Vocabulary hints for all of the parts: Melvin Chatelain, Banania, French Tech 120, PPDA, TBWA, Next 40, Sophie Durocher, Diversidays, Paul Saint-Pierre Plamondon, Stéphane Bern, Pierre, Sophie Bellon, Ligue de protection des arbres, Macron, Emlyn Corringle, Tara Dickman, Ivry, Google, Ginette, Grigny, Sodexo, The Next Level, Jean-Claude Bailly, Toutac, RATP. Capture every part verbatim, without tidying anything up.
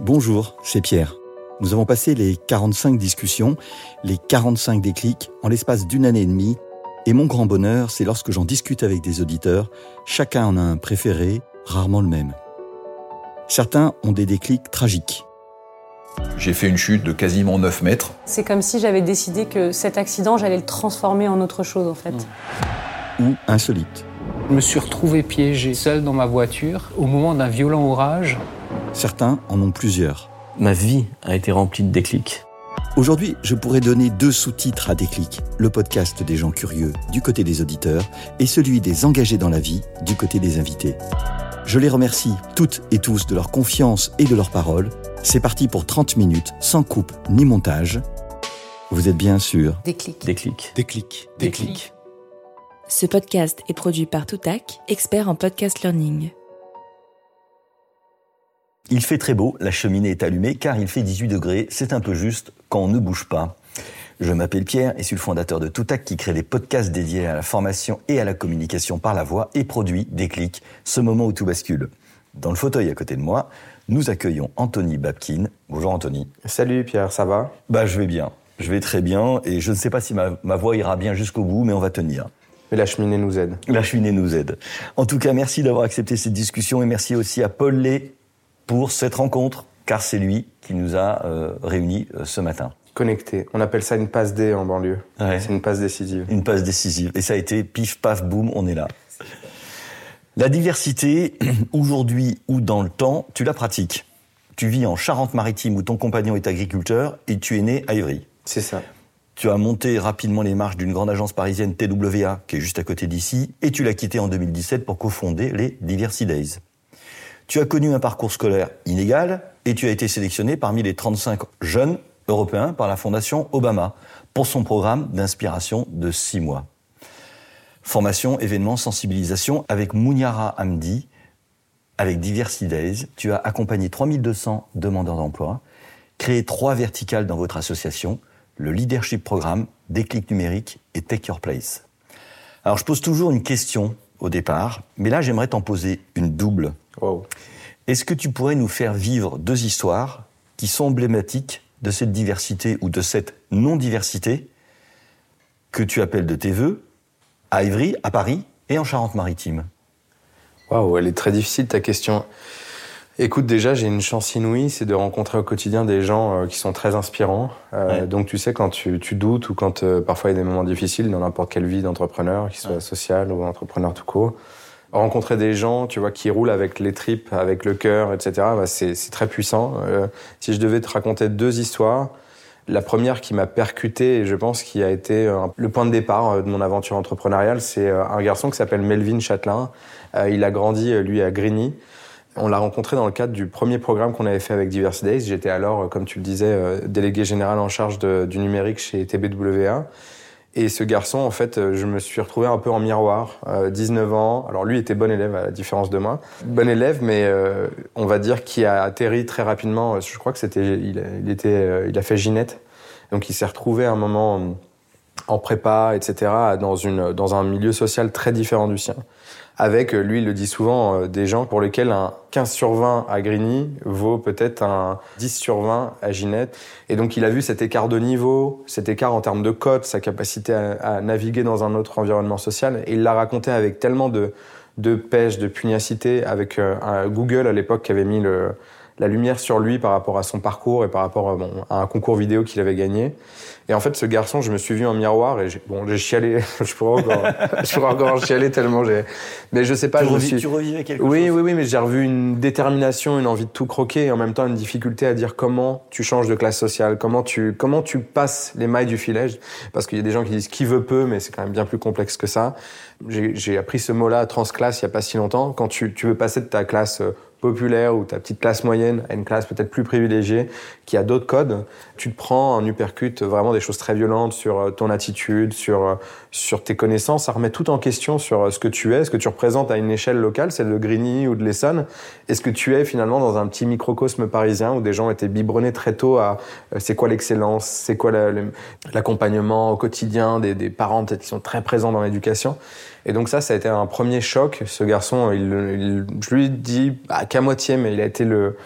Bonjour, c'est Pierre. Nous avons passé les quarante-cinq discussions, les quarante-cinq déclics en l'espace d'une année et demie. Et mon grand bonheur, c'est lorsque j'en discute avec des auditeurs, chacun en a un préféré, rarement le même. Certains ont des déclics tragiques. J'ai fait une chute de quasiment neuf mètres. C'est comme si j'avais décidé que cet accident, j'allais le transformer en autre chose, en fait. Mmh. Ou insolite. Je me suis retrouvé piégé seul dans ma voiture au moment d'un violent orage. Certains en ont plusieurs. Ma vie a été remplie de déclics. Aujourd'hui, je pourrais donner deux sous-titres à Déclic, le podcast des gens curieux du côté des auditeurs et celui des engagés dans la vie du côté des invités. Je les remercie toutes et tous de leur confiance et de leur parole. C'est parti pour trente minutes, sans coupe ni montage. Vous êtes bien sûr... Déclic. Déclic. Déclic. Déclic. Ce podcast est produit par Toutac, expert en podcast learning. Il fait très beau, la cheminée est allumée car il fait dix-huit degrés, c'est un peu juste quand on ne bouge pas. Je m'appelle Pierre et suis le fondateur de Toutac qui crée des podcasts dédiés à la formation et à la communication par la voix et produit Déclic, ce moment où tout bascule. Dans le fauteuil à côté de moi, nous accueillons Anthony Babkine. Bonjour Anthony. Salut Pierre, ça va ? Bah je vais bien, je vais très bien et je ne sais pas si ma, ma voix ira bien jusqu'au bout mais on va tenir. Mais la cheminée nous aide. La cheminée nous aide. En tout cas, merci d'avoir accepté cette discussion et merci aussi à Paul Lé pour cette rencontre, car c'est lui qui nous a euh, réunis euh, ce matin. Connecté. On appelle ça une passe D en banlieue. Ouais. C'est une passe décisive. Une passe décisive. Et ça a été pif, paf, boum, on est là. La diversité, aujourd'hui ou dans le temps, tu la pratiques. Tu vis en Charente-Maritime où ton compagnon est agriculteur et tu es né à Ivry. C'est ça. Tu as monté rapidement les marches d'une grande agence parisienne T W A, qui est juste à côté d'ici, et tu l'as quittée en deux mille dix-sept pour cofonder les Diversidays. Tu as connu un parcours scolaire inégal et tu as été sélectionné parmi les trente-cinq jeunes européens par la Fondation Obama pour son programme d'inspiration de six mois. Formation, événements, sensibilisation. Avec Mounira Hamdi, avec Diversidays, tu as accompagné trois mille deux cents demandeurs d'emploi, créé trois verticales dans votre association, le leadership programme, déclic numérique et take your place. Alors je pose toujours une question au départ, mais là j'aimerais t'en poser une double. Wow. Est-ce que tu pourrais nous faire vivre deux histoires qui sont emblématiques de cette diversité ou de cette non-diversité que tu appelles de tes vœux à Ivry, à Paris et en Charente-Maritime ? Waouh, elle est très difficile ta question. Écoute, déjà, j'ai une chance inouïe, c'est de rencontrer au quotidien des gens euh, qui sont très inspirants. Euh, ouais. Donc, tu sais, quand tu, tu doutes ou quand euh, parfois il y a des moments difficiles dans n'importe quelle vie d'entrepreneur, qu'il soit ouais. social ou entrepreneur tout court, rencontrer des gens, tu vois, qui roulent avec les tripes, avec le cœur, et cetera, bah c'est, c'est très puissant. Euh, si je devais te raconter deux histoires, la première qui m'a percuté et je pense qui a été euh, le point de départ de mon aventure entrepreneuriale, c'est euh, un garçon qui s'appelle Melvin Chatelain. Euh, il a grandi, lui, à Grigny. On l'a rencontré dans le cadre du premier programme qu'on avait fait avec Diversidays. J'étais alors, comme tu le disais, euh, délégué général en charge de, du numérique chez T B W A. Et ce garçon, en fait, je me suis retrouvé un peu en miroir, euh, dix-neuf ans. Alors lui était bon élève, à la différence de moi. Bon élève, mais euh, on va dire qu'il a atterri très rapidement. Je crois que c'était, il, il était, euh, il a fait Ginette. Donc il s'est retrouvé à un moment en prépa, et cetera, dans une, dans un milieu social très différent du sien. Avec, lui, il le dit souvent, euh, des gens pour lesquels un quinze sur vingt à Grigny vaut peut-être un dix sur vingt à Ginette. Et donc, il a vu cet écart de niveau, cet écart en termes de cotes, sa capacité à, à naviguer dans un autre environnement social. Et il l'a raconté avec tellement de, de pêche, de pugnacité, avec euh, un Google à l'époque qui avait mis le, la lumière sur lui par rapport à son parcours et par rapport à, bon, à un concours vidéo qu'il avait gagné. Et en fait, ce garçon, je me suis vu en miroir et j'ai, bon, j'ai chialé. je pourrais encore, je pourrais encore en chialer tellement j'ai. Mais je sais pas. Tu, je revis, suis... tu revivais quelque oui, chose. Oui, oui, oui. Mais j'ai revu une détermination, une envie de tout croquer et en même temps une difficulté à dire comment tu changes de classe sociale, comment tu, comment tu passes les mailles du filet. Parce qu'il y a des gens qui disent qui veut peu, mais c'est quand même bien plus complexe que ça. J'ai, j'ai appris ce mot-là, transclasse, il y a pas si longtemps. Quand tu, tu veux passer de ta classe populaire ou ta petite classe moyenne à une classe peut-être plus privilégiée qui a d'autres codes, tu te prends un uppercut vraiment des choses très violentes sur ton attitude, sur, sur tes connaissances. Ça remet tout en question sur ce que tu es, ce que tu représentes à une échelle locale, celle de Grigny ou de l'Essonne. Est-ce que tu es finalement dans un petit microcosme parisien où des gens étaient biberonnés très tôt à euh, c'est quoi l'excellence, c'est quoi la, le, l'accompagnement au quotidien des, des parents peut-être qui sont très présents dans l'éducation. Et donc ça, ça a été un premier choc. Ce garçon, il, il, je lui dis bah, qu'à moitié, mais il a été le...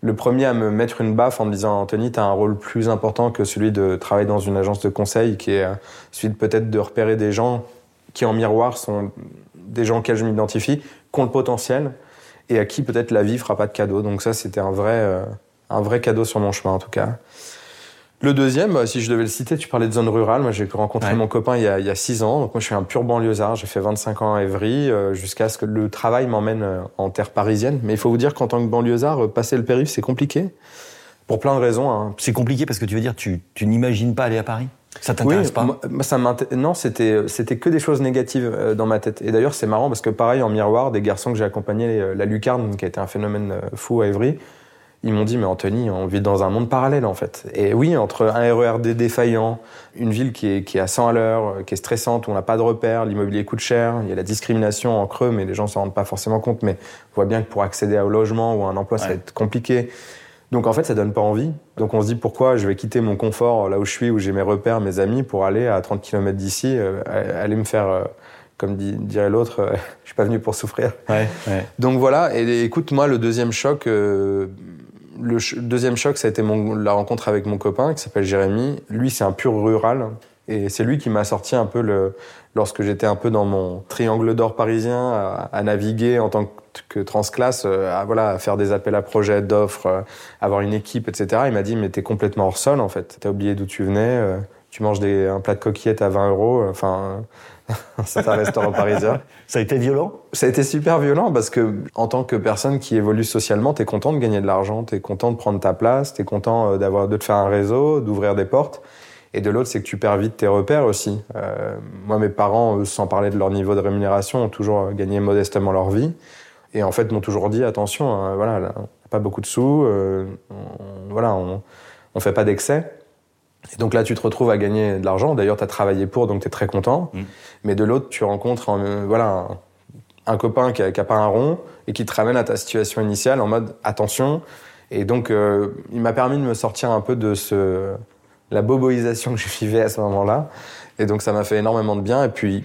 le premier à me mettre une baffe en me disant « Anthony, tu as un rôle plus important que celui de travailler dans une agence de conseil, qui est celui de, peut-être de repérer des gens qui, en miroir, sont des gens auxquels je m'identifie, qui ont le potentiel et à qui, peut-être, la vie fera pas de cadeau. » Donc ça, c'était un vrai, euh, un vrai cadeau sur mon chemin, en tout cas. Le deuxième, si je devais le citer, tu parlais de zone rurale. Moi, j'ai rencontré ouais. mon copain il y a, il y a six ans. Donc moi, je suis un pur banlieusard. J'ai fait vingt-cinq ans à Evry jusqu'à ce que le travail m'emmène en terre parisienne. Mais il faut vous dire qu'en tant que banlieusard, passer le périph', c'est compliqué. Pour plein de raisons. Hein. C'est compliqué parce que tu veux dire, tu, tu n'imagines pas aller à Paris ? Ça t'intéresse oui, pas moi, ça m'intéresse. Non, c'était, c'était que des choses négatives dans ma tête. Et d'ailleurs, c'est marrant parce que pareil, en miroir, des garçons que j'ai accompagnés, la lucarne, qui a été un phénomène fou à Evry, ils m'ont dit, mais Anthony, on vit dans un monde parallèle, en fait. Et oui, entre un R E R D défaillant, une ville qui est, qui est à cent à l'heure, qui est stressante, où on n'a pas de repères, l'immobilier coûte cher, il y a la discrimination en creux, mais les gens ne s'en rendent pas forcément compte, mais on voit bien que pour accéder au logement ou à un emploi, ouais. ça va être compliqué. Donc, en fait, ça ne donne pas envie. Donc, on se dit, pourquoi je vais quitter mon confort, là où je suis, où j'ai mes repères, mes amis, pour aller à trente kilomètres d'ici, euh, aller me faire... Euh, comme dirait l'autre, euh, je suis pas venu pour souffrir. Ouais, ouais. Donc voilà, et, et écoute, moi, le deuxième choc... Euh, Le deuxième choc, ça a été mon, la rencontre avec mon copain qui s'appelle Jérémy. Lui, c'est un pur rural. Et c'est lui qui m'a sorti un peu, le, lorsque j'étais un peu dans mon triangle d'or parisien, à, à naviguer en tant que transclasse, à, voilà, à faire des appels à projets, d'offres, à avoir une équipe, et cetera. Il m'a dit, mais t'es complètement hors sol, en fait. T'as oublié d'où tu venais. Tu manges des, un plat de coquillettes à vingt euros. Enfin... C'est un restaurant parisien. Ça a été violent ? Ça a été super violent parce que, en tant que personne qui évolue socialement, t'es content de gagner de l'argent, t'es content de prendre ta place, t'es content d'avoir, de te faire un réseau, d'ouvrir des portes. Et de l'autre, c'est que tu perds vite tes repères aussi. Euh, moi, mes parents, eux, sans parler de leur niveau de rémunération, ont toujours gagné modestement leur vie. Et en fait, m'ont toujours dit, attention, hein, voilà, là, on n'a pas beaucoup de sous, euh, on, voilà, on ne fait pas d'excès. Et donc là, tu te retrouves à gagner de l'argent. D'ailleurs, tu as travaillé pour, donc tu es très content. Mmh. Mais de l'autre, tu rencontres un, euh, voilà, un, un copain qui n'a pas un rond et qui te ramène à ta situation initiale en mode « attention ». Et donc, euh, il m'a permis de me sortir un peu de ce, la boboisation que je vivais à ce moment-là. Et donc, ça m'a fait énormément de bien. Et puis,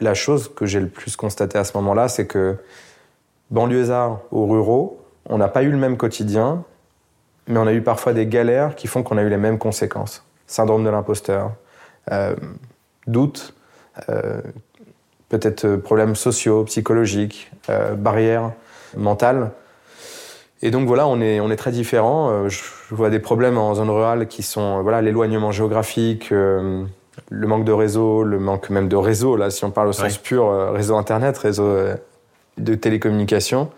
la chose que j'ai le plus constatée à ce moment-là, c'est que banlieusards aux ruraux, on n'a pas eu le même quotidien. Mais on a eu parfois des galères qui font qu'on a eu les mêmes conséquences. Syndrome de l'imposteur, euh, doute, euh, peut-être problèmes sociaux, psychologiques, euh, barrières mentales. Et donc voilà, on est, on est très différents. Je vois des problèmes en zone rurale qui sont voilà, l'éloignement géographique, euh, le manque de réseau, le manque même de réseau, là, si on parle au sens oui. pur, euh, réseau Internet, réseau euh, de télécommunications.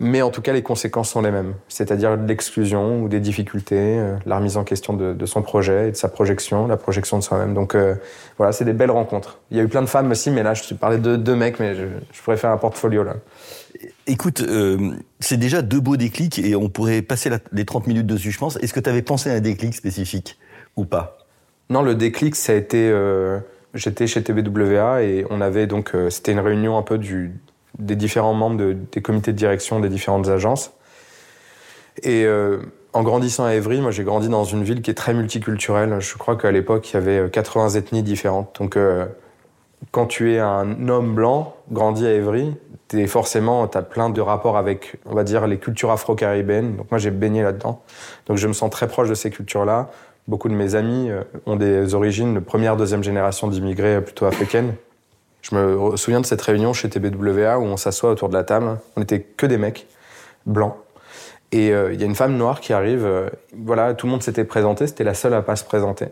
Mais en tout cas, les conséquences sont les mêmes. C'est-à-dire de l'exclusion ou des difficultés, euh, la remise en question de, de son projet et de sa projection, la projection de soi-même. Donc euh, voilà, c'est des belles rencontres. Il y a eu plein de femmes aussi, mais là, je te parlais de deux mecs, mais je, je pourrais faire un portfolio, là. Écoute, euh, c'est déjà deux beaux déclics et on pourrait passer la, les trente minutes dessus, je pense. Est-ce que tu avais pensé à un déclic spécifique ou pas ? Non, le déclic, ça a été... Euh, j'étais chez T B W A et on avait donc... Euh, c'était une réunion un peu du... des différents membres de, des comités de direction des différentes agences. Et euh, en grandissant à Evry, moi j'ai grandi dans une ville qui est très multiculturelle. Je crois qu'à l'époque, il y avait quatre-vingts ethnies différentes. Donc euh, quand tu es un homme blanc, grandi à Evry, t'es forcément, t'as plein de rapports avec, on va dire, les cultures afro-caribéennes. Donc moi j'ai baigné là-dedans. Donc je me sens très proche de ces cultures-là. Beaucoup de mes amis ont des origines de première, deuxième génération d'immigrés plutôt africaines. Je me souviens de cette réunion chez T B W A où on s'assoit autour de la table. On n'était que des mecs blancs. Et il euh, y a une femme noire qui arrive. Euh, voilà, tout le monde s'était présenté. C'était la seule à pas se présenter.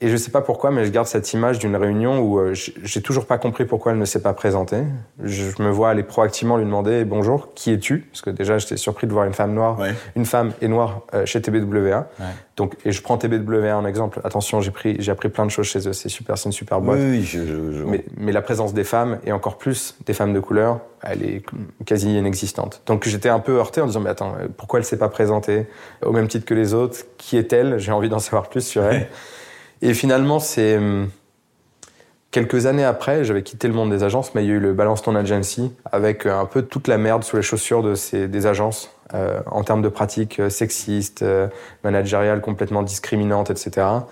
Et je sais pas pourquoi, mais je garde cette image d'une réunion où euh, j'ai toujours pas compris pourquoi elle ne s'est pas présentée. Je me vois aller proactivement lui demander « Bonjour, qui es-tu » Parce que déjà, j'étais surpris de voir une femme noire, ouais. une femme et noire euh, chez T B W A. Ouais. Donc, et je prends T B W A en exemple. Attention, j'ai pris, j'ai appris plein de choses chez eux. C'est super, c'est une super boîte. Oui, oui, je, je, je... Mais, mais la présence des femmes, et encore plus des femmes de couleur, elle est quasi inexistante. Donc j'étais un peu heurté en disant « Mais attends, pourquoi elle s'est pas présentée au même titre que les autres? Qui est-elle? J'ai envie d'en savoir plus sur elle. » Et finalement, c'est quelques années après, j'avais quitté le monde des agences, mais il y a eu le Balance Ton Agency, avec un peu toute la merde sous les chaussures de ces, des agences, euh, en termes de pratiques sexistes, euh, managériales complètement discriminantes, et cetera.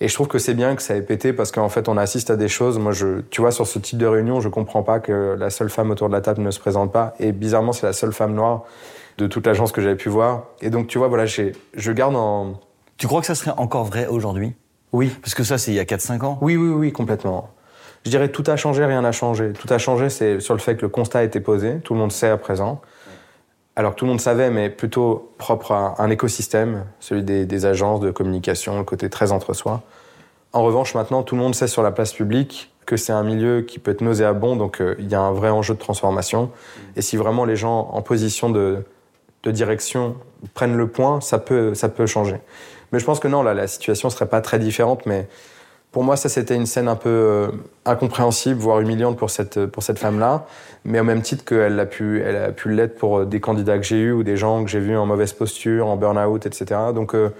Et je trouve que c'est bien que ça ait pété, parce qu'en fait, on assiste à des choses. Moi, je, tu vois, sur ce type de réunion, je comprends pas que la seule femme autour de la table ne se présente pas. Et bizarrement, c'est la seule femme noire de toute l'agence que j'avais pu voir. Et donc, tu vois, voilà, je, je garde en... Tu crois que ça serait encore vrai aujourd'hui ? Oui. Parce que ça, c'est il y a quatre cinq ans ? Oui, oui, oui, complètement. Je dirais tout a changé, rien n'a changé. Tout a changé, c'est sur le fait que le constat a été posé. Tout le monde sait à présent. Alors que tout le monde savait, mais plutôt propre à un écosystème, celui des, des agences de communication, le côté très entre-soi. En revanche, maintenant, tout le monde sait sur la place publique que c'est un milieu qui peut être nauséabond, donc euh, il y a un vrai enjeu de transformation. Et si vraiment les gens en position de, de direction prennent le point, ça peut, ça peut changer. Mais je pense que non, là, la situation ne serait pas très différente, mais pour moi, ça, c'était une scène un peu euh, incompréhensible, voire humiliante pour cette, pour cette femme-là, mais au même titre qu'elle a pu, elle a pu l'être pour des candidats que j'ai eus ou des gens que j'ai vus en mauvaise posture, en burn-out, et cetera. Donc, euh,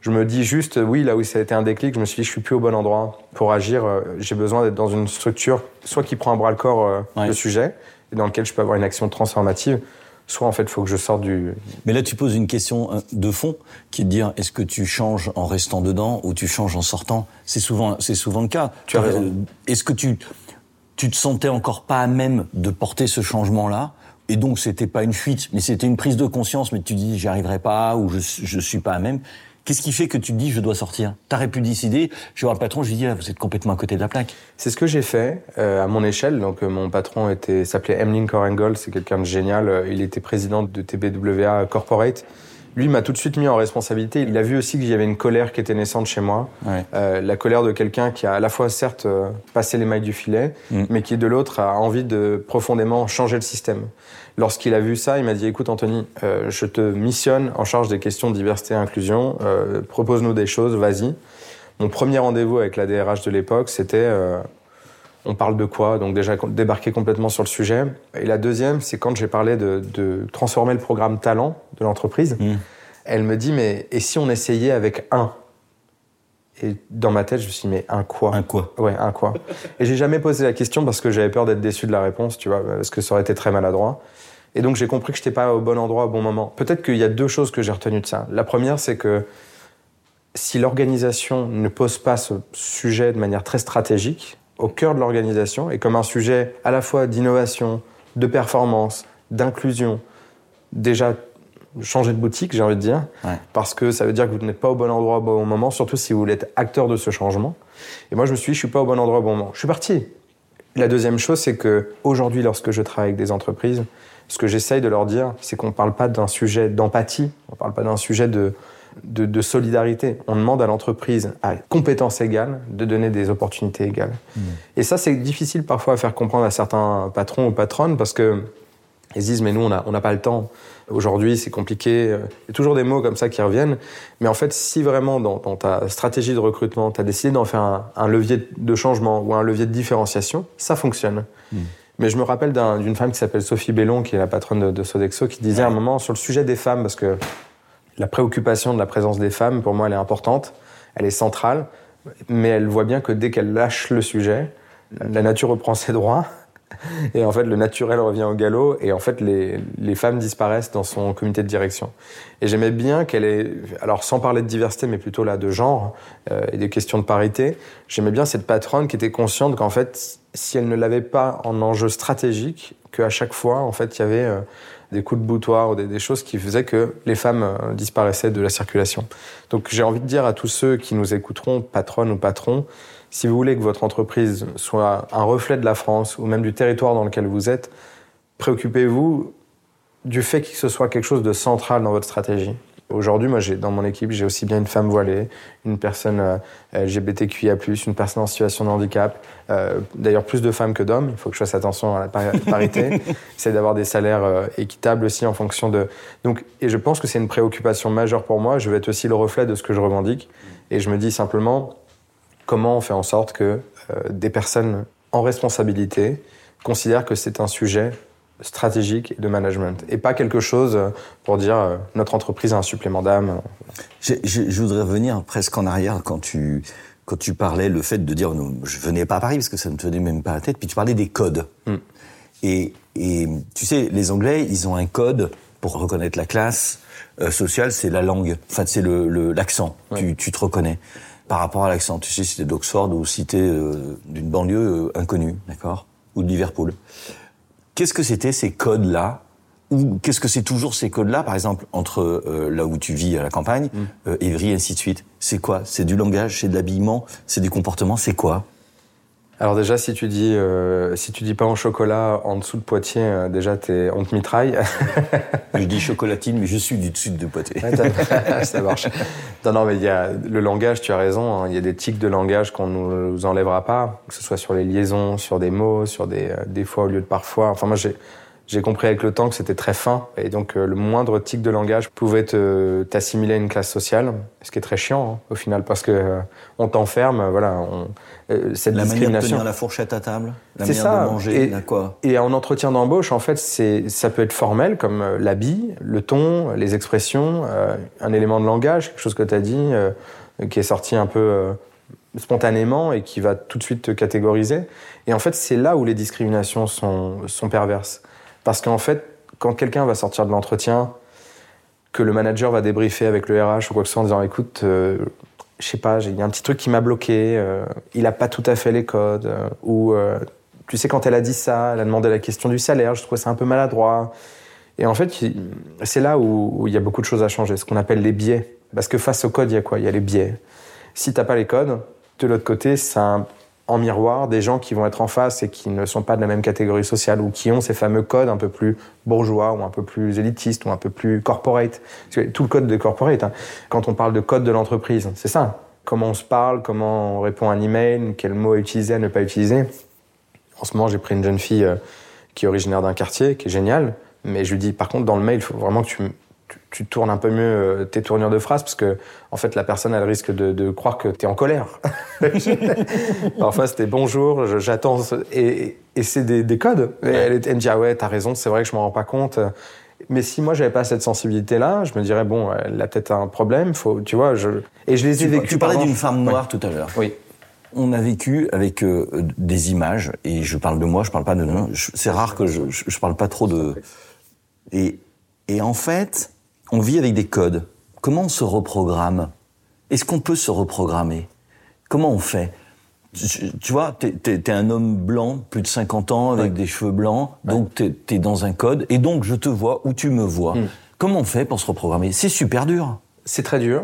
je me dis juste, oui, là où ça a été un déclic, je me suis dit, je suis plus au bon endroit pour agir. Euh, j'ai besoin d'être dans une structure, soit qui prend à bras le corps euh, ouais. le sujet, et dans lequel je peux avoir une action transformative, soit, en fait, il faut que je sorte du... Mais là, tu poses une question de fond, qui est de dire, est-ce que tu changes en restant dedans ou tu changes en sortant ? C'est souvent, c'est souvent le cas. Tu as raison. Est-ce que tu, tu te sentais encore pas à même de porter ce changement-là ? Et donc, c'était pas une fuite, mais c'était une prise de conscience, mais tu dis, j'y arriverai pas ou je, je suis pas à même. Qu'est-ce qui fait que tu te dis, je dois sortir ? T'aurais pu décider, je vais voir le patron, je lui dis, ah, vous êtes complètement à côté de la plaque. C'est ce que j'ai fait, euh, à mon échelle. Donc, euh, mon patron était, s'appelait Emlyn Corringle, c'est quelqu'un de génial. Il était président de T B W A Corporate. Lui m'a tout de suite mis en responsabilité. Il a vu aussi qu'il y avait une colère qui était naissante chez moi. Ouais. Euh, la colère de quelqu'un qui a à la fois, certes, euh, passé les mailles du filet, mmh. mais qui, de l'autre, a envie de profondément changer le système. Lorsqu'il a vu ça, il m'a dit « Écoute, Anthony, euh, je te missionne en charge des questions de diversité et inclusion. Euh, propose-nous des choses, vas-y. » Mon premier rendez-vous avec la D R H de l'époque, c'était euh, « On parle de quoi ?» Donc déjà, débarquer complètement sur le sujet. Et la deuxième, c'est quand j'ai parlé de, de transformer le programme talent de l'entreprise. Mmh. Elle me dit « Mais et si on essayait avec un ?» Et dans ma tête, je me suis dit, mais un quoi ? Un quoi ? Ouais, un quoi. Et j'ai jamais posé la question parce que j'avais peur d'être déçu de la réponse, tu vois, parce que ça aurait été très maladroit. Et donc, j'ai compris que j'étais pas au bon endroit, au bon moment. Peut-être qu'il y a deux choses que j'ai retenues de ça. La première, c'est que si l'organisation ne pose pas ce sujet de manière très stratégique, au cœur de l'organisation, et comme un sujet à la fois d'innovation, de performance, d'inclusion, déjà changer de boutique, j'ai envie de dire, ouais. parce que ça veut dire que vous n'êtes pas au bon endroit au bon moment, surtout si vous voulez être acteur de ce changement. Et moi, je me suis dit, je ne suis pas au bon endroit au bon moment. Je suis parti. La deuxième chose, c'est qu'aujourd'hui, lorsque je travaille avec des entreprises, ce que j'essaye de leur dire, c'est qu'on ne parle pas d'un sujet d'empathie, on ne parle pas d'un sujet de, de, de solidarité. On demande à l'entreprise, à compétences égales, de donner des opportunités égales. Mmh. Et ça, c'est difficile parfois à faire comprendre à certains patrons ou patronnes, parce que ils disent, mais nous, on a, on n'a pas le temps. Aujourd'hui, c'est compliqué. Il y a toujours des mots comme ça qui reviennent. Mais en fait, si vraiment, dans, dans ta stratégie de recrutement, tu as décidé d'en faire un, un levier de changement ou un levier de différenciation, ça fonctionne. Mmh. Mais je me rappelle d'un, d'une femme qui s'appelle Sophie Bellon, qui est la patronne de, de Sodexo, qui disait ouais. à un moment, sur le sujet des femmes, parce que la préoccupation de la présence des femmes, pour moi, elle est importante, elle est centrale, mais elle voit bien que dès qu'elle lâche le sujet, la, la nature reprend ses droits. Et en fait, le naturel revient au galop et en fait, les, les femmes disparaissent dans son comité de direction. Et j'aimais bien qu'elle ait, alors sans parler de diversité, mais plutôt là de genre euh, et des questions de parité, j'aimais bien cette patronne qui était consciente qu'en fait, si elle ne l'avait pas en enjeu stratégique, qu'à chaque fois, en fait, il y avait euh, des coups de boutoir ou des, des choses qui faisaient que les femmes euh, disparaissaient de la circulation. Donc j'ai envie de dire à tous ceux qui nous écouteront, patronnes ou patrons, si vous voulez que votre entreprise soit un reflet de la France ou même du territoire dans lequel vous êtes, préoccupez-vous du fait que ce soit quelque chose de central dans votre stratégie. Aujourd'hui, moi, j'ai, dans mon équipe, j'ai aussi bien une femme voilée, une personne L G B T Q I A plus, une personne en situation de handicap, euh, d'ailleurs plus de femmes que d'hommes, il faut que je fasse attention à la parité, c'est d'avoir des salaires euh, équitables aussi en fonction de... Donc, et je pense que c'est une préoccupation majeure pour moi, je vais être aussi le reflet de ce que je revendique, et je me dis simplement... Comment on fait en sorte que euh, des personnes en responsabilité considèrent que c'est un sujet stratégique de management et pas quelque chose pour dire euh, notre entreprise a un supplément d'âme. Je, je, je voudrais revenir presque en arrière quand tu, quand tu parlais le fait de dire non, je venais pas à Paris parce que ça ne te venait même pas à la tête, puis tu parlais des codes. Mm. Et, et tu sais, les Anglais, ils ont un code pour reconnaître la classe euh, sociale, c'est la langue, enfin c'est le, le, l'accent, ouais. tu, tu te reconnais. Par rapport à l'accent, tu sais si t'es d'Oxford ou si t'es euh, d'une banlieue euh, inconnue, d'accord ? Ou de Liverpool. Qu'est-ce que c'était ces codes-là Ou qu'est-ce que c'est toujours ces codes-là, par exemple, entre euh, là où tu vis à la campagne, euh, Evry, ainsi de suite. C'est quoi ? C'est du langage, c'est de l'habillement, c'est des comportements, c'est quoi ? Alors déjà, si tu dis euh, si tu dis pain au chocolat en dessous de Poitiers, euh, déjà t'es, on te mitraille. Je dis chocolatine, mais je suis du sud de Poitiers. Ouais, ça marche. Non, non, mais il y a le langage. Tu as raison. Il hein, y a des tics de langage qu'on ne nous enlèvera pas, que ce soit sur les liaisons, sur des mots, sur des euh, des fois au lieu de parfois. Enfin, moi, j'ai j'ai compris avec le temps que c'était très fin, et donc euh, le moindre tic de langage pouvait te t'assimiler à une classe sociale, ce qui est très chiant hein, au final, parce que euh, on t'enferme. Voilà. On, cette la discrimination. Manière de tenir la fourchette à table, la c'est manière ça. De manger, et, là, quoi. Et en entretien d'embauche, en fait, c'est, ça peut être formel, comme l'habit, le ton, les expressions, euh, un élément de langage, quelque chose que tu as dit, euh, qui est sorti un peu euh, spontanément et qui va tout de suite te catégoriser. Et en fait, c'est là où les discriminations sont, sont perverses. Parce qu'en fait, quand quelqu'un va sortir de l'entretien, que le manager va débriefer avec le R H ou quoi que ce soit en disant « écoute, euh, je sais pas, il y a un petit truc qui m'a bloqué, euh, il a pas tout à fait les codes, euh, ou euh, tu sais, quand elle a dit ça, elle a demandé la question du salaire, je trouvais ça un peu maladroit. » Et en fait, c'est là où il y a beaucoup de choses à changer, ce qu'on appelle les biais. Parce que face aux codes, il y a quoi ? Il y a les biais. Si t'as pas les codes, de l'autre côté, ça en miroir des gens qui vont être en face et qui ne sont pas de la même catégorie sociale ou qui ont ces fameux codes un peu plus bourgeois ou un peu plus élitistes ou un peu plus corporate. Tout le code de corporate, hein. Quand on parle de code de l'entreprise, c'est ça. Comment on se parle, comment on répond à un email, quel mot utiliser, ne pas utiliser. En ce moment, j'ai pris une jeune fille qui est originaire d'un quartier, qui est géniale, mais je lui dis, par contre, dans le mail, il faut vraiment que tu... tu tournes un peu mieux tes tournures de phrases parce que, en fait, la personne, elle risque de, de croire que t'es en colère. Parfois, c'était bonjour, je, j'attends. Et, et c'est des, des codes. Et elle, elle me dit, ah ouais, t'as raison, c'est vrai que je m'en rends pas compte. Mais si moi, j'avais pas cette sensibilité-là, je me dirais, bon, elle a peut-être un problème, faut, tu vois, je, et je les ai vécu. Tu parlais d'une femme noire tout à l'heure. Oui. On a vécu avec euh, des images, et je parle de moi, je parle pas de, je, c'est rare que je, je, je parle pas trop de, et, et en fait, on vit avec des codes. Comment on se reprogramme ? Est-ce qu'on peut se reprogrammer ? Comment on fait ? Tu, tu vois, t'es, t'es, t'es un homme blanc, plus de cinquante ans, avec ouais. des cheveux blancs, ouais. donc t'es, t'es dans un code, et donc je te vois ou tu me vois. Hum. Comment on fait pour se reprogrammer ? C'est super dur. C'est très dur.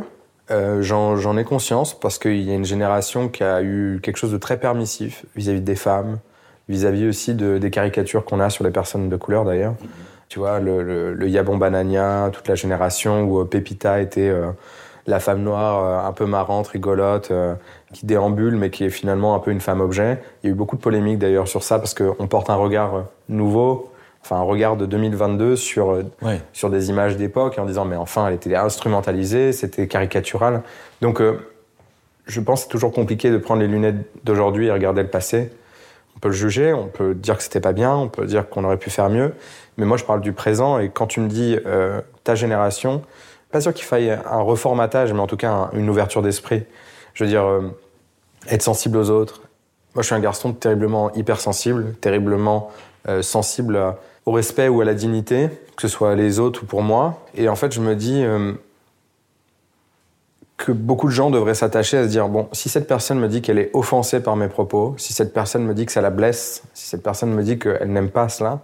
Euh, j'en, j'en ai conscience, parce qu'il y a une génération qui a eu quelque chose de très permissif vis-à-vis des femmes, vis-à-vis aussi de, des caricatures qu'on a sur les personnes de couleur, d'ailleurs. Hum. Tu vois, le, le, le Yabon Banania, toute la génération où euh, Pépita était euh, la femme noire euh, un peu marrante, rigolote, euh, qui déambule, mais qui est finalement un peu une femme objet. Il y a eu beaucoup de polémiques d'ailleurs sur ça, parce qu'on porte un regard nouveau, enfin un regard de deux mille vingt-deux sur, euh, ouais. sur des images d'époque, en disant, mais enfin, elle était instrumentalisée, c'était caricatural. Donc, euh, je pense que c'est toujours compliqué de prendre les lunettes d'aujourd'hui et regarder le passé. On peut le juger, on peut dire que c'était pas bien, on peut dire qu'on aurait pu faire mieux. Mais moi, je parle du présent, et quand tu me dis euh, ta génération, pas sûr qu'il faille un reformatage, mais en tout cas un, une ouverture d'esprit. Je veux dire, euh, être sensible aux autres. Moi, je suis un garçon terriblement hypersensible, terriblement euh, sensible à, au respect ou à la dignité, que ce soit les autres ou pour moi. Et en fait, je me dis euh, que beaucoup de gens devraient s'attacher à se dire, bon, si cette personne me dit qu'elle est offensée par mes propos, si cette personne me dit que ça la blesse, si cette personne me dit qu'elle n'aime pas cela,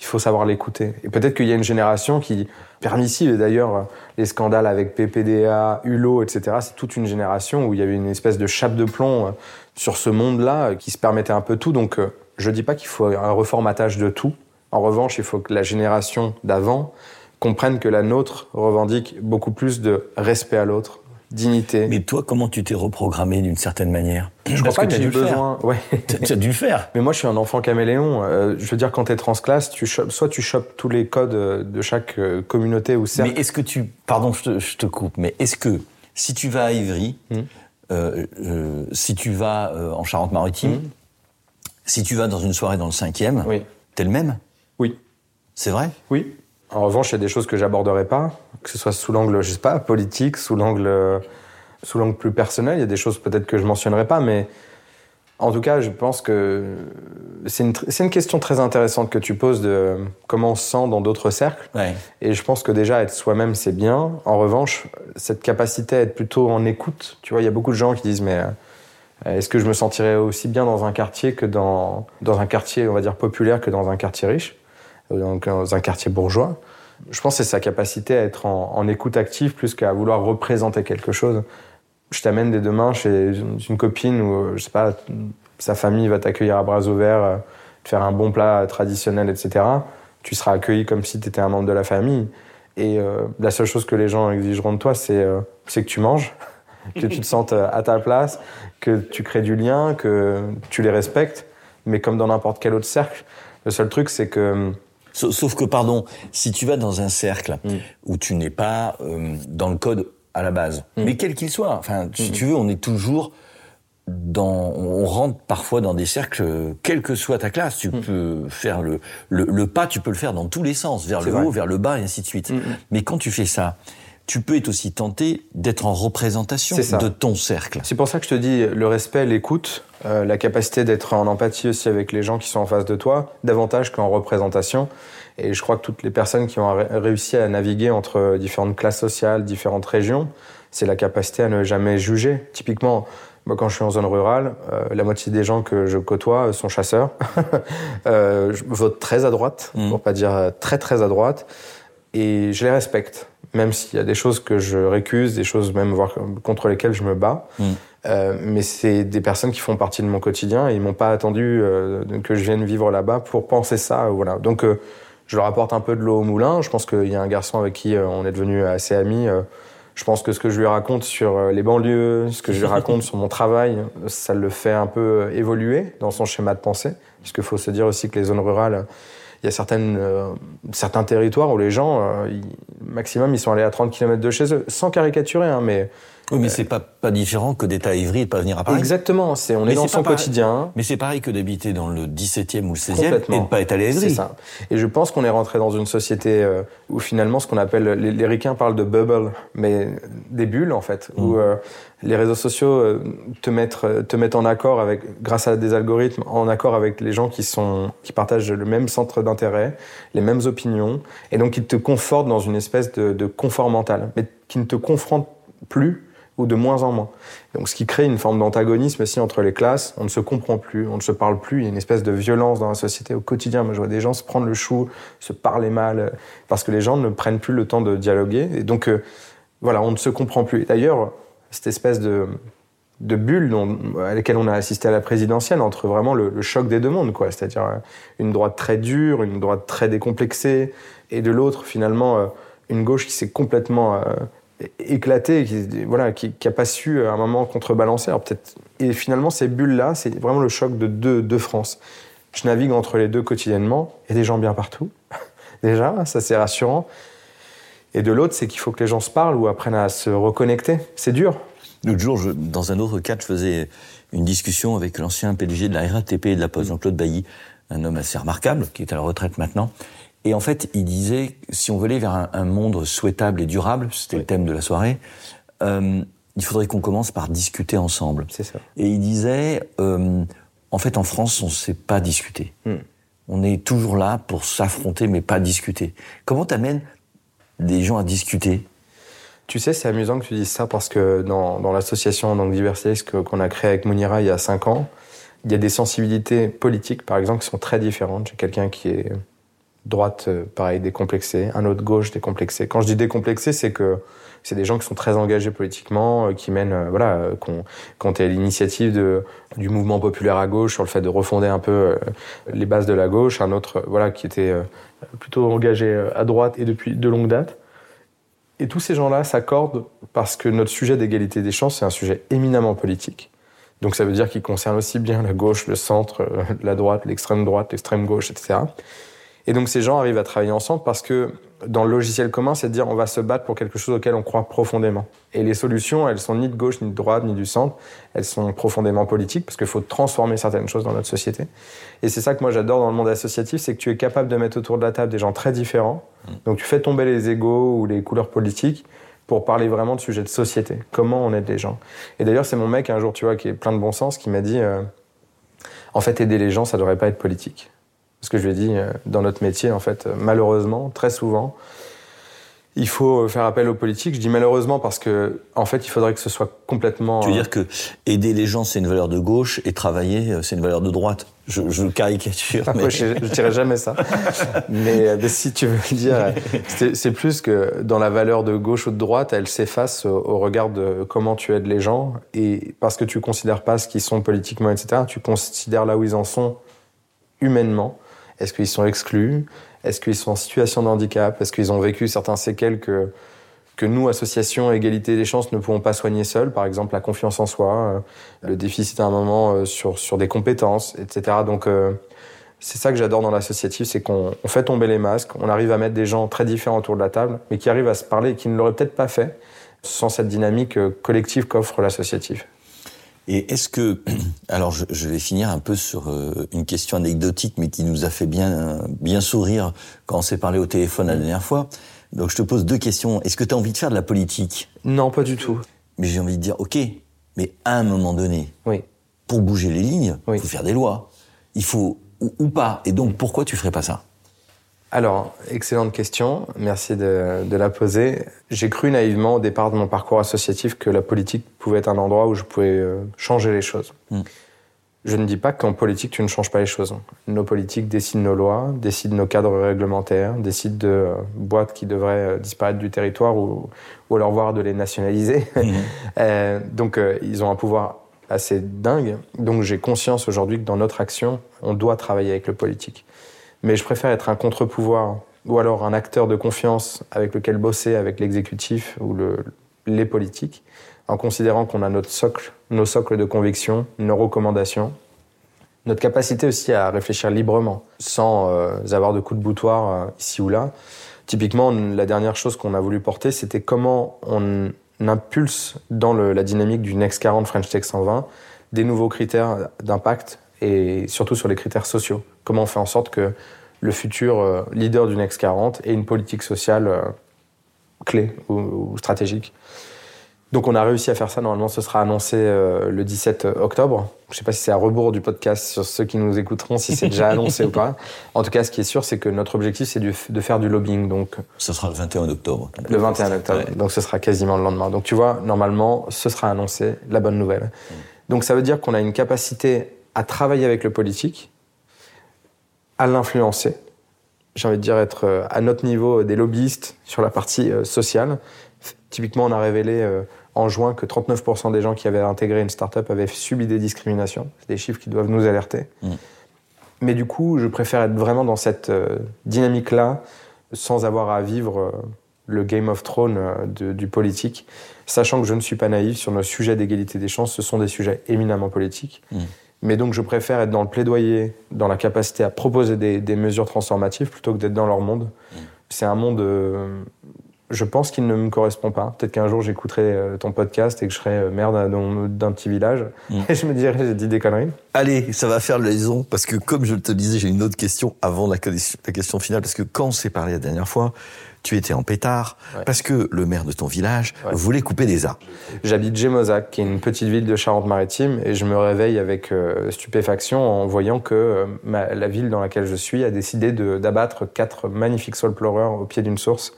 il faut savoir l'écouter. Et peut-être qu'il y a une génération qui, permissive, et d'ailleurs, les scandales avec P P D A, Hulot, et cetera, c'est toute une génération où il y avait une espèce de chape de plomb sur ce monde-là qui se permettait un peu tout. Donc, je dis pas qu'il faut un reformatage de tout. En revanche, il faut que la génération d'avant comprenne que la nôtre revendique beaucoup plus de respect à l'autre, dignité. Mais toi, comment tu t'es reprogrammé d'une certaine manière ? Je crois pas que, que j'ai eu besoin. Ouais. Tu as dû le faire. Mais moi, je suis un enfant caméléon. Euh, je veux dire, quand t'es transclasse, tu chopes, soit tu chopes tous les codes de chaque communauté ou cercle. Mais est-ce que tu, pardon, je te, je te coupe, mais est-ce que si tu vas à Ivry, mmh. euh, euh, si tu vas euh, en Charente-Maritime, mmh. si tu vas dans une soirée dans le cinquième, oui. t'es le même ? Oui. C'est vrai ? Oui. En revanche, il y a des choses que j'aborderai pas, que ce soit sous l'angle, je sais pas, politique, sous l'angle, sous l'angle plus personnel. Il y a des choses peut-être que je mentionnerai pas, mais en tout cas, je pense que c'est une, c'est une question très intéressante que tu poses de comment on se sent dans d'autres cercles. Ouais. Et je pense que déjà, être soi-même, c'est bien. En revanche, cette capacité à être plutôt en écoute, tu vois, il y a beaucoup de gens qui disent, mais est-ce que je me sentirais aussi bien dans un quartier que dans, dans un quartier, on va dire, populaire que dans un quartier riche ? dans un quartier bourgeois. Je pense que c'est sa capacité à être en, en écoute active plus qu'à vouloir représenter quelque chose. Je t'amène dès demain chez une copine où, je sais pas, sa famille va t'accueillir à bras ouverts, te faire un bon plat traditionnel, et cetera. Tu seras accueilli comme si tu étais un membre de la famille. Et euh, la seule chose que les gens exigeront de toi, c'est, euh, c'est que tu manges, que tu te sentes à ta place, que tu crées du lien, que tu les respectes. Mais comme dans n'importe quel autre cercle, le seul truc, c'est que... Sauf que, pardon, si tu vas dans un cercle mm. où tu n'es pas euh, dans le code à la base, mm. mais quel qu'il soit, enfin, si mm. tu veux, on est toujours dans... On rentre parfois dans des cercles, quelle que soit ta classe, tu mm. peux faire le, le, le pas, tu peux le faire dans tous les sens, vers c'est le vrai. haut, vers le bas, et ainsi de suite. Mm. Mais quand tu fais ça, tu peux être aussi tenté d'être en représentation de ton cercle. C'est pour ça que je te dis le respect, l'écoute, euh, la capacité d'être en empathie aussi avec les gens qui sont en face de toi, davantage qu'en représentation. Et je crois que toutes les personnes qui ont ré- réussi à naviguer entre différentes classes sociales, différentes régions, c'est la capacité à ne jamais juger. Typiquement, moi, quand je suis en zone rurale, euh, la moitié des gens que je côtoie sont chasseurs. euh, je vote très à droite, mmh. pour pas dire très très à droite, et je les respecte. Même s'il y a des choses que je récuse, des choses même voire contre lesquelles je me bats. Mmh. Euh, mais c'est des personnes qui font partie de mon quotidien et ils m'ont pas attendu euh, que je vienne vivre là-bas pour penser ça. Voilà. Donc, euh, je leur apporte un peu de l'eau au moulin. Je pense qu'il y a un garçon avec qui euh, on est devenu assez amis. Euh, je pense que ce que je lui raconte sur euh, les banlieues, ce que je lui raconte sur mon travail, ça le fait un peu évoluer dans son schéma de pensée. Parce qu'il faut se dire aussi que les zones rurales... Il y a certaines, euh, certains territoires où les gens, euh, ils, maximum, ils sont allés à trente kilomètres de chez eux, sans caricaturer, hein, mais... Oui, mais euh, c'est pas, pas différent que d'être à Ivry et de pas venir à Paris. Exactement, c'est, on mais est dans son quotidien. Mais c'est pareil que d'habiter dans le dix-septième ou le seizième et de pas être allé à Ivry. C'est ça. Et je pense qu'on est rentré dans une société euh, où finalement, ce qu'on appelle... Les, les ricains parlent de bubble, mais des bulles, en fait, mmh. où euh, les réseaux sociaux euh, te mettent, te mettent en accord avec, grâce à des algorithmes, en accord avec les gens qui sont, qui partagent le même centre d'intérêt, les mêmes opinions, et donc ils te confortent dans une espèce de, de confort mental, mais qui ne te confronte plus ou de moins en moins. Donc, ce qui crée une forme d'antagonisme aussi entre les classes. On ne se comprend plus, on ne se parle plus. Il y a une espèce de violence dans la société au quotidien. Moi, je vois des gens se prendre le chou, se parler mal, parce que les gens ne prennent plus le temps de dialoguer. Et donc, euh, voilà, on ne se comprend plus. Et d'ailleurs, cette espèce de, de bulle dont, à laquelle on a assisté à la présidentielle, entre vraiment le, le choc des deux mondes, quoi. C'est-à-dire une droite très dure, une droite très décomplexée, et de l'autre, finalement, une gauche qui s'est complètement... Euh, éclaté, qui, voilà, qui, qui a pas su à un moment contrebalancer. Alors peut-être, et finalement, ces bulles-là, c'est vraiment le choc de deux, deux France. Je navigue entre les deux quotidiennement, et des gens bien partout. Déjà, ça c'est rassurant. Et de l'autre, c'est qu'il faut que les gens se parlent ou apprennent à se reconnecter. C'est dur. L'autre jour, je, dans un autre cadre, je faisais une discussion avec l'ancien P D G de la R A T P et de la Poste, Jean-Claude Bailly, un homme assez remarquable, qui est à la retraite maintenant. Et en fait, il disait, si on veut aller vers un, un monde souhaitable et durable, c'était oui. le thème de la soirée, euh, il faudrait qu'on commence par discuter ensemble. C'est ça. Et il disait, euh, en fait, en France, on ne sait pas discuter. Mm. On est toujours là pour s'affronter, mais pas discuter. Comment t'amènes des gens à discuter ? Tu sais, c'est amusant que tu dises ça, parce que dans, dans l'association donc Diversidays que, qu'on a créée avec Mounira il y a cinq ans, il y a des sensibilités politiques, par exemple, qui sont très différentes. J'ai quelqu'un qui est... droite, pareil, décomplexée, un autre gauche décomplexée. Quand je dis décomplexée, c'est que c'est des gens qui sont très engagés politiquement, qui mènent, voilà, qu'on, quand t'es à l'initiative de, du mouvement populaire à gauche sur le fait de refonder un peu les bases de la gauche, un autre, voilà, qui était plutôt engagé à droite et depuis de longue date. Et tous ces gens-là s'accordent parce que notre sujet d'égalité des chances, c'est un sujet éminemment politique. Donc ça veut dire qu'il concerne aussi bien la gauche, le centre, la droite, l'extrême droite, l'extrême gauche, et cetera. Et donc ces gens arrivent à travailler ensemble parce que dans le logiciel commun, c'est de dire on va se battre pour quelque chose auquel on croit profondément. Et les solutions, elles sont ni de gauche, ni de droite, ni du centre. Elles sont profondément politiques parce qu'il faut transformer certaines choses dans notre société. Et c'est ça que moi j'adore dans le monde associatif, c'est que tu es capable de mettre autour de la table des gens très différents. Donc tu fais tomber les égos ou les couleurs politiques pour parler vraiment de sujets de société. Comment on aide les gens. Et d'ailleurs, c'est mon mec un jour, tu vois, qui est plein de bon sens, qui m'a dit euh, en fait, aider les gens, ça devrait pas être politique. Parce que je lui ai dit, dans notre métier, en fait, malheureusement, très souvent, il faut faire appel aux politiques. Je dis malheureusement parce que, en fait, il faudrait que ce soit complètement... Tu veux dire que aider les gens, c'est une valeur de gauche, et travailler, c'est une valeur de droite. Je, je caricature. Mais... je ne dirais jamais ça. mais, mais si tu veux le dire, c'est, c'est plus que dans la valeur de gauche ou de droite, elle s'efface au, au regard de comment tu aides les gens. Et parce que tu ne considères pas ce qu'ils sont politiquement, et cetera. Tu considères là où ils en sont humainement. Est-ce qu'ils sont exclus ? Est-ce qu'ils sont en situation de handicap ? Est-ce qu'ils ont vécu certains séquelles que, que nous, associations Égalité des chances, ne pouvons pas soigner seuls ? Par exemple, la confiance en soi, euh, le déficit à un moment euh, sur, sur des compétences, et cetera. Donc, euh, c'est ça que j'adore dans l'associatif, c'est qu'on on fait tomber les masques, on arrive à mettre des gens très différents autour de la table, mais qui arrivent à se parler et qui ne l'auraient peut-être pas fait sans cette dynamique collective qu'offre l'associatif. Et est-ce que... Alors, je, je vais finir un peu sur euh, une question anecdotique, mais qui nous a fait bien, bien sourire quand on s'est parlé au téléphone la dernière fois. Donc, je te pose deux questions. Est-ce que tu as envie de faire de la politique ? Non, pas du tout. Mais j'ai envie de dire, OK, mais à un moment donné, oui. Pour bouger les lignes, il oui. faut faire des lois. Il faut... Ou, ou pas. Et donc, pourquoi tu ferais pas ça ? Alors, excellente question. Merci de, de la poser. J'ai cru naïvement au départ de mon parcours associatif que la politique pouvait être un endroit où je pouvais euh, changer les choses. Mmh. Je ne dis pas qu'en politique, tu ne changes pas les choses. Nos politiques décident nos lois, décident nos cadres réglementaires, décident de euh, boîtes qui devraient euh, disparaître du territoire ou, ou alors voir de les nationaliser. Mmh. euh, donc, euh, ils ont un pouvoir assez dingue. Donc, j'ai conscience aujourd'hui que dans notre action, on doit travailler avec le politique. Mais je préfère être un contre-pouvoir ou alors un acteur de confiance avec lequel bosser avec l'exécutif ou le, les politiques, en considérant qu'on a notre socle, nos socles de conviction, nos recommandations, notre capacité aussi à réfléchir librement, sans euh, avoir de coups de boutoir euh, ici ou là. Typiquement, la dernière chose qu'on a voulu porter, c'était comment on impulse dans le, la dynamique du Next quarante French Tech cent vingt des nouveaux critères d'impact et surtout sur les critères sociaux. Comment on fait en sorte que le futur leader du Next quarante ait une politique sociale clé ou stratégique. Donc on a réussi à faire ça. Normalement, ce sera annoncé le dix-sept octobre. Je ne sais pas si c'est à rebours du podcast sur ceux qui nous écouteront, si c'est déjà annoncé ou pas. En tout cas, ce qui est sûr, c'est que notre objectif, c'est de faire du lobbying. Donc, ce sera le vingt et un octobre. Le vingt et un octobre, ouais. Donc ce sera quasiment le lendemain. Donc tu vois, normalement, ce sera annoncé, la bonne nouvelle. Mmh. Donc ça veut dire qu'on a une capacité à travailler avec le politique, à l'influencer, j'ai envie de dire être à notre niveau des lobbyistes sur la partie sociale. Typiquement, on a révélé en juin que trente-neuf pour cent des gens qui avaient intégré une start-up avaient subi des discriminations. C'est des chiffres qui doivent nous alerter. Mmh. Mais du coup, je préfère être vraiment dans cette dynamique-là sans avoir à vivre le Game of Thrones de, du politique, sachant que je ne suis pas naïf sur nos sujets d'égalité des chances. Ce sont des sujets éminemment politiques. Mmh. Mais donc, je préfère être dans le plaidoyer, dans la capacité à proposer des, des mesures transformatives plutôt que d'être dans leur monde. Mmh. C'est un monde, euh, je pense qu'il ne me correspond pas. Peut-être qu'un jour, j'écouterai euh, ton podcast et que je serai euh, maire d'un, d'un petit village. Mmh. Et je me dirai, j'ai dit des conneries. Allez, ça va faire liaison parce que, comme je te disais, j'ai une autre question avant la, la question finale. Parce que quand on s'est parlé la dernière fois, tu étais en pétard, ouais. Parce que le maire de ton village ouais. voulait couper des arbres. J'habite Gémozac, qui est une petite ville de Charente-Maritime, et je me réveille avec euh, stupéfaction en voyant que euh, ma, la ville dans laquelle je suis a décidé de, d'abattre quatre magnifiques saules pleureurs au pied d'une source.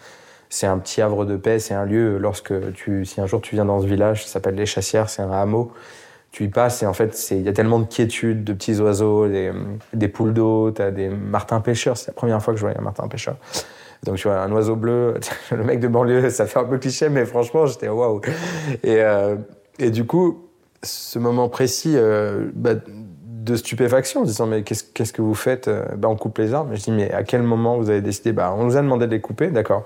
C'est un petit havre de paix, c'est un lieu, lorsque tu, si un jour tu viens dans ce village, ça s'appelle Les Chassières, c'est un hameau, tu y passes et en fait, il y a tellement de quiétude, de petits oiseaux, des, des poules d'eau, t'as des martins pêcheurs, c'est la première fois que je voyais un martin pêcheur. Donc, tu vois, un oiseau bleu, le mec de banlieue, ça fait un peu cliché, mais franchement, j'étais waouh. Et, euh, et du coup, ce moment précis euh, bah, de stupéfaction, en disant, mais qu'est-ce, qu'est-ce que vous faites ? Bah, on coupe les arbres. Mais je dis, mais à quel moment vous avez décidé ? Bah, on nous a demandé de les couper, d'accord.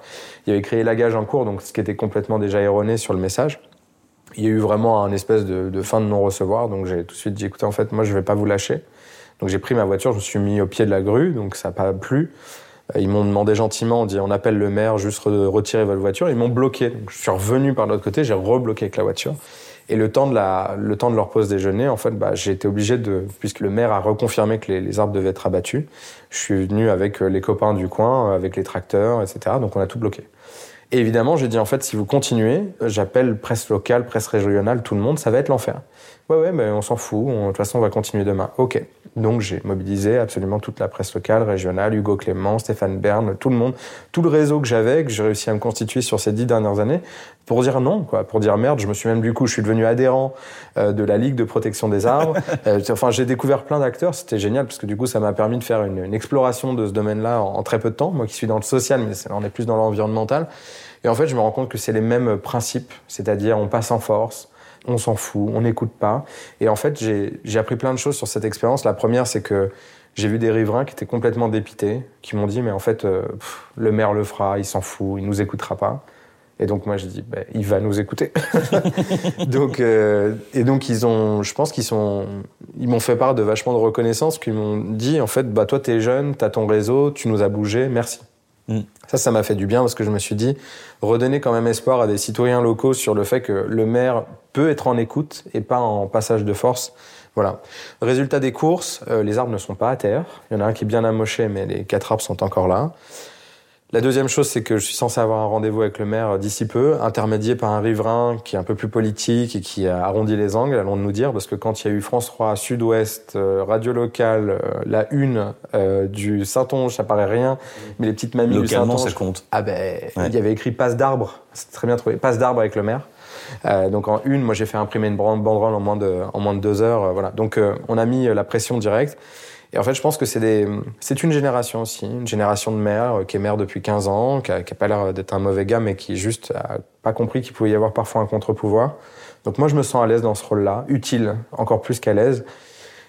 Il y avait créé l'agage en cours, donc ce qui était complètement déjà erroné sur le message. Il y a eu vraiment un espèce de, de fin de non-recevoir, donc j'ai tout de suite dit, écoutez, en fait, moi, je ne vais pas vous lâcher. Donc, j'ai pris ma voiture, je me suis mis au pied de la grue, donc ça n'a pas plu. Ils m'ont demandé gentiment, on dit on appelle le maire, juste retirez votre voiture. Ils m'ont bloqué. Donc, je suis revenu par l'autre côté, j'ai rebloqué avec la voiture. Et le temps de, la, le temps de leur pause déjeuner, en fait, bah, j'ai été obligé de, puisque le maire a reconfirmé que les, les arbres devaient être abattus, je suis venu avec les copains du coin, avec les tracteurs, et cetera. Donc on a tout bloqué. Et évidemment, j'ai dit en fait, si vous continuez, j'appelle presse locale, presse régionale, tout le monde, ça va être l'enfer. Ouais, ouais, mais on s'en fout, on, de toute façon, on va continuer demain. OK. Donc, j'ai mobilisé absolument toute la presse locale, régionale, Hugo Clément, Stéphane Bern, tout le monde, tout le réseau que j'avais, que j'ai réussi à me constituer sur ces dix dernières années, pour dire non, quoi, pour dire merde. Je me suis même, du coup, je suis devenu adhérent euh, de la Ligue de protection des arbres. euh, enfin, j'ai découvert plein d'acteurs, c'était génial, parce que du coup, ça m'a permis de faire une, une exploration de ce domaine-là en, en très peu de temps. Moi qui suis dans le social, mais on est plus dans l'environnemental. Et en fait, je me rends compte que c'est les mêmes principes, c'est-à-dire on passe en force, on s'en fout, on n'écoute pas. Et en fait, j'ai, j'ai appris plein de choses sur cette expérience. La première, c'est que j'ai vu des riverains qui étaient complètement dépités, qui m'ont dit « mais en fait, euh, pff, le maire le fera, il s'en fout, il ne nous écoutera pas ». Et donc moi, je dis bah, « il va nous écouter ». Donc, euh, et donc, ils ont, je pense qu'ils sont, ils m'ont fait part de vachement de reconnaissance, qu'ils m'ont dit « en fait, bah, toi, t'es jeune, t'as ton réseau, tu nous as bougé, merci ». Ça, ça m'a fait du bien parce que je me suis dit redonner quand même espoir à des citoyens locaux sur le fait que le maire peut être en écoute et pas en passage de force. Voilà. Résultat des courses, euh, les arbres ne sont pas à terre. Il y en a un qui est bien amoché, mais les quatre arbres sont encore là. La deuxième chose, c'est que je suis censé avoir un rendez-vous avec le maire d'ici peu, intermédié par un riverain qui est un peu plus politique et qui a arrondi les angles, allons-nous dire, parce que quand il y a eu France trois, Sud-Ouest, euh, Radio Locale, euh, la une euh, du Saintonge, ça paraît rien, mais les petites mamies du Saintonge... Localement, ça compte. Ah ben, ouais. Il y avait écrit « passe d'arbre », c'est très bien trouvé, « passe d'arbre avec le maire ». Euh, donc en une, moi j'ai fait imprimer une banderole en moins de, en moins de deux heures, euh, voilà. Donc euh, on a mis la pression directe. Et en fait, je pense que c'est, des... c'est une génération aussi, une génération de maires qui est maire depuis quinze ans, qui n'a pas l'air d'être un mauvais gars, mais qui juste n'a pas compris qu'il pouvait y avoir parfois un contre-pouvoir. Donc moi, je me sens à l'aise dans ce rôle-là, utile, encore plus qu'à l'aise.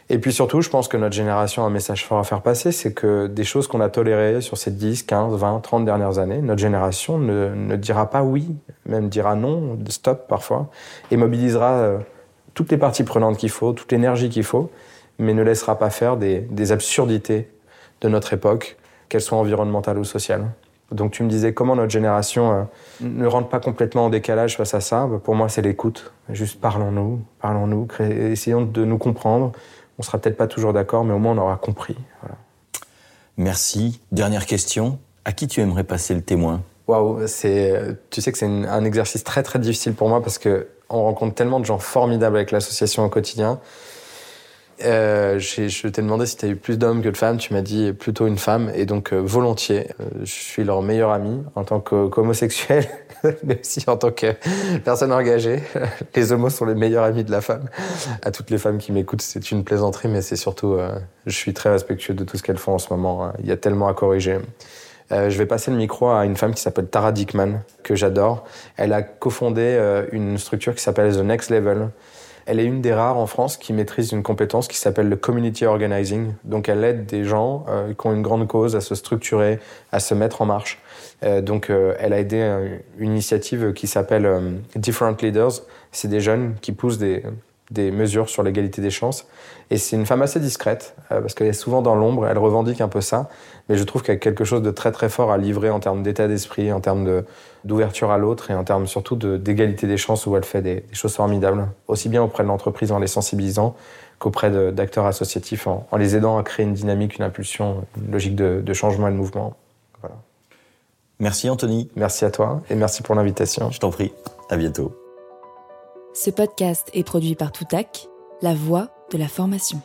Et puis surtout, je pense que notre génération a un message fort à faire passer, c'est que des choses qu'on a tolérées sur ces dix, quinze, vingt, trente dernières années, notre génération ne, ne dira pas oui, même dira non, stop parfois, et mobilisera toutes les parties prenantes qu'il faut, toute l'énergie qu'il faut, mais ne laissera pas faire des, des absurdités de notre époque, qu'elles soient environnementales ou sociales. Donc tu me disais comment notre génération euh, ne rentre pas complètement en décalage face à ça. Bah, pour moi, c'est l'écoute. Juste parlons-nous, parlons-nous, cré... essayons de nous comprendre. On ne sera peut-être pas toujours d'accord, mais au moins on aura compris. Voilà. Merci. Dernière question. À qui tu aimerais passer le témoin ? Waouh, c'est, tu sais que c'est une, un exercice très très difficile pour moi parce qu'on rencontre tellement de gens formidables avec l'association au quotidien. Euh, je t'ai demandé si tu as eu plus d'hommes que de femmes, tu m'as dit plutôt une femme, et donc euh, volontiers. Euh, je suis leur meilleur ami en tant qu'homosexuel, mais aussi en tant que personne engagée. Les homos sont les meilleurs amis de la femme. À toutes les femmes qui m'écoutent, c'est une plaisanterie, mais c'est surtout, euh, je suis très respectueux de tout ce qu'elles font en ce moment. Il y a tellement à corriger. Euh, je vais passer le micro à une femme qui s'appelle Tara Dickman, que j'adore. Elle a cofondé euh, une structure qui s'appelle The Next Level. Elle est une des rares en France qui maîtrise une compétence qui s'appelle le community organizing. Donc, elle aide des gens euh, qui ont une grande cause à se structurer, à se mettre en marche. Euh, donc, euh, elle a aidé euh, une initiative qui s'appelle euh, Different Leaders. C'est des jeunes qui poussent des, des mesures sur l'égalité des chances. Et c'est une femme assez discrète euh, parce qu'elle est souvent dans l'ombre. Elle revendique un peu ça. Mais je trouve qu'elle a quelque chose de très, très fort à livrer en termes d'état d'esprit, en termes de... d'ouverture à l'autre et en termes surtout de, d'égalité des chances où elle fait des, des choses formidables, aussi bien auprès de l'entreprise en les sensibilisant qu'auprès de, d'acteurs associatifs en, en les aidant à créer une dynamique, une impulsion, une logique de, de changement et de mouvement. Voilà. Merci Anthony. Merci à toi et merci pour l'invitation. Je t'en prie, à bientôt. Ce podcast est produit par Toutac, la voix de la formation.